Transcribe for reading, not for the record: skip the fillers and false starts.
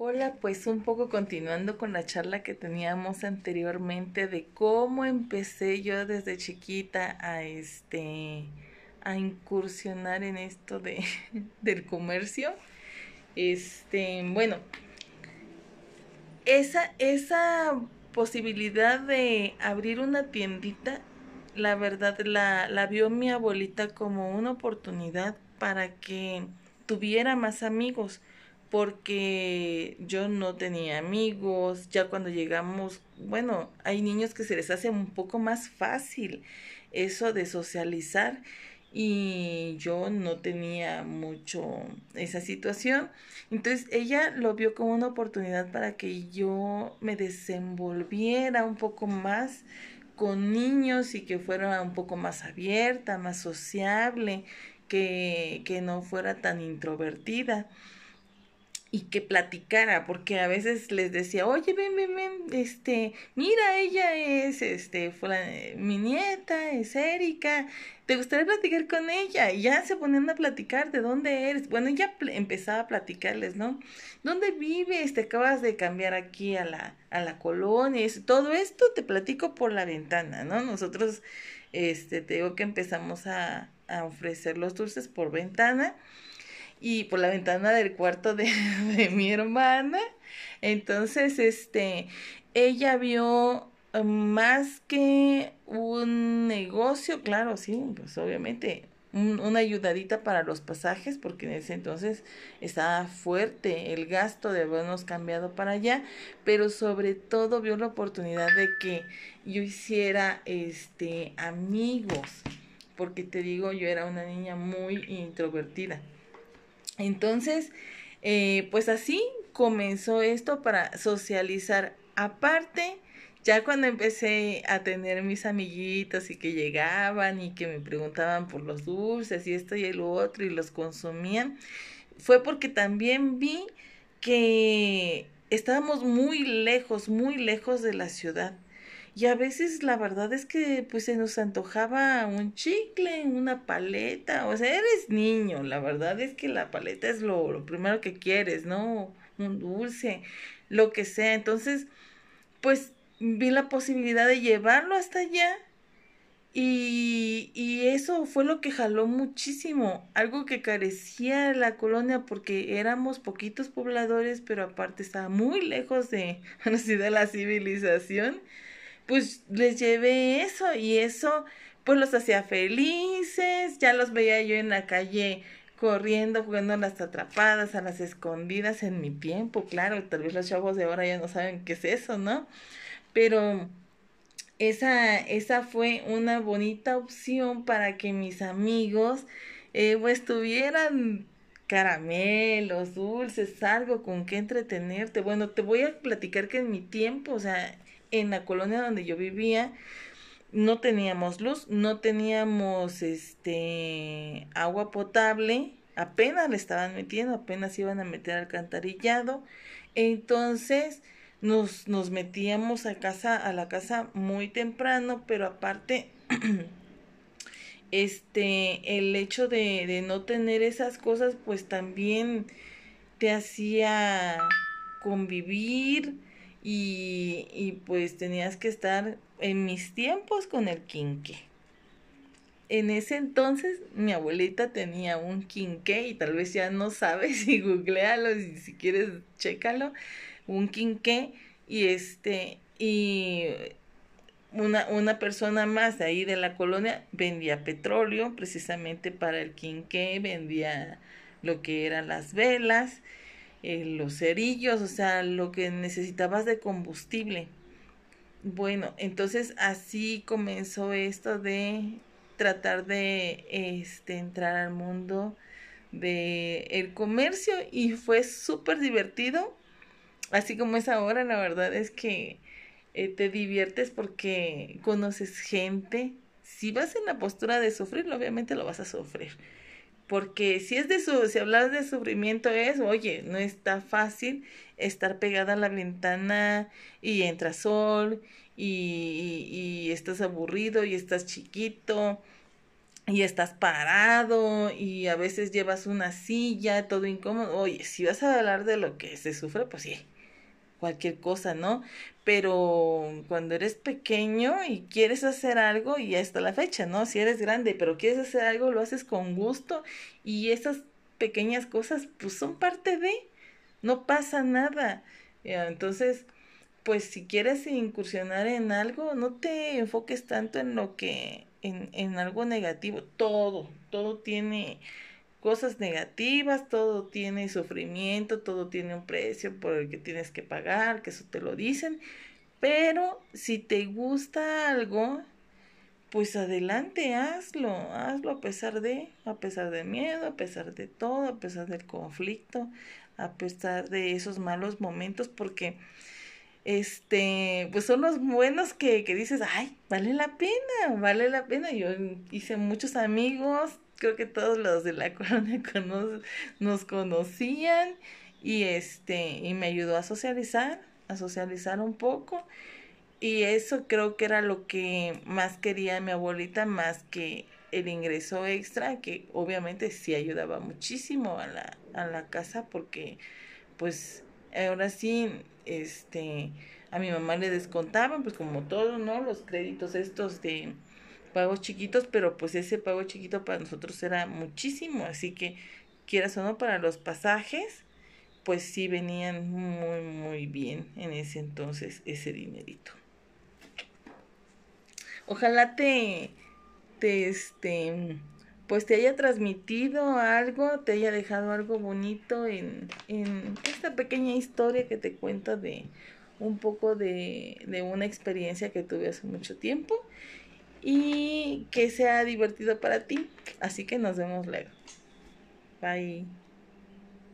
Hola, pues un poco continuando con la charla que teníamos anteriormente de cómo empecé yo desde chiquita a incursionar en esto del comercio. Bueno, esa posibilidad de abrir una tiendita, la verdad la vio mi abuelita como una oportunidad para que tuviera más amigos, porque yo no tenía amigos. Ya cuando llegamos, bueno, hay niños que se les hace un poco más fácil eso de socializar y yo no tenía mucho esa situación. Entonces ella lo vio como una oportunidad para que yo me desenvolviera un poco más con niños y que fuera un poco más abierta, más sociable, que no fuera tan introvertida y que platicara, porque a veces les decía: oye, ven, mira, ella es, mi nieta, es Erika, ¿te gustaría platicar con ella? Y ya se ponían a platicar: ¿de dónde eres? Bueno, ella empezaba a platicarles, ¿no? ¿Dónde vives? Te acabas de cambiar aquí a la colonia. Todo esto te platico por la ventana, ¿no? Nosotros, te digo que empezamos a ofrecer los dulces por ventana, y por la ventana del cuarto de mi hermana. Entonces, ella vio más que un negocio, claro, sí, pues obviamente, una ayudadita para los pasajes, porque en ese entonces estaba fuerte el gasto de habernos cambiado para allá, pero sobre todo vio la oportunidad de que yo hiciera amigos, porque te digo, yo era una niña muy introvertida. Entonces, pues así comenzó esto para socializar. Aparte, ya cuando empecé a tener mis amiguitos y que llegaban y que me preguntaban por los dulces y esto y lo otro y los consumían, fue porque también vi que estábamos muy lejos de la ciudad. Y a veces la verdad es que pues se nos antojaba un chicle, una paleta. O sea, eres niño, la verdad es que la paleta es lo primero que quieres, ¿no? Un dulce, lo que sea. Entonces, pues vi la posibilidad de llevarlo hasta allá y eso fue lo que jaló muchísimo. Algo que carecía la colonia, porque éramos poquitos pobladores, pero aparte estaba muy lejos de la civilización. Pues les llevé eso y eso pues los hacía felices. Ya los veía yo en la calle corriendo, jugando a las atrapadas, a las escondidas en mi tiempo. Claro, tal vez los chavos de ahora ya no saben qué es eso, ¿no? Pero esa fue una bonita opción para que mis amigos pues tuvieran caramelos, dulces, algo con que entretenerte. Bueno, te voy a platicar que en mi tiempo, o sea, en la colonia donde yo vivía, no teníamos luz, no teníamos agua potable, apenas le estaban metiendo, apenas iban a meter alcantarillado. Entonces nos metíamos a la casa muy temprano, pero aparte el hecho de no tener esas cosas pues también te hacía convivir. Y pues tenías que estar en mis tiempos con el quinqué. En ese entonces mi abuelita tenía un quinqué, y tal vez ya no sabes, y googlealo, y si quieres chécalo, un quinqué, y una persona más de ahí de la colonia vendía petróleo precisamente para el quinqué, vendía lo que eran las velas, los cerillos, o sea, lo que necesitabas de combustible. Bueno, entonces así comenzó esto de tratar de entrar al mundo del comercio, y fue súper divertido, así como es ahora. La verdad es que te diviertes porque conoces gente. Si vas en la postura de sufrir, obviamente lo vas a sufrir. Porque si hablas de sufrimiento es: oye, no está fácil estar pegada a la ventana y entra sol y estás aburrido y estás chiquito y estás parado y a veces llevas una silla, todo incómodo. Oye, si vas a hablar de lo que se sufre, pues sí, cualquier cosa, ¿no? Pero cuando eres pequeño y quieres hacer algo, y hasta la fecha, ¿no? Si eres grande, pero quieres hacer algo, lo haces con gusto, y esas pequeñas cosas, pues son parte de, no pasa nada. Entonces, pues si quieres incursionar en algo, no te enfoques tanto en lo que, en algo negativo. Todo tiene cosas negativas, todo tiene sufrimiento, todo tiene un precio por el que tienes que pagar, que eso te lo dicen. Pero si te gusta algo, pues adelante, hazlo a pesar de miedo, a pesar de todo, a pesar del conflicto, a pesar de esos malos momentos, porque pues son los buenos que dices, ay, vale la pena. Yo hice muchos amigos, creo que todos los de la colonia nos conocían, y y me ayudó a socializar un poco. Y eso creo que era lo que más quería mi abuelita, más que el ingreso extra, que obviamente sí ayudaba muchísimo a la casa, porque pues ahora sí, a mi mamá le descontaban, pues como todo, ¿no? Los créditos estos de pagos chiquitos, pero pues ese pago chiquito para nosotros era muchísimo, así que quieras o no, para los pasajes, pues sí venían muy, muy bien en ese entonces ese dinerito. Ojalá pues te haya transmitido algo, te haya dejado algo bonito en esta pequeña historia que te cuento de un poco de una experiencia que tuve hace mucho tiempo, y que sea divertido para ti. Así que nos vemos luego. Bye.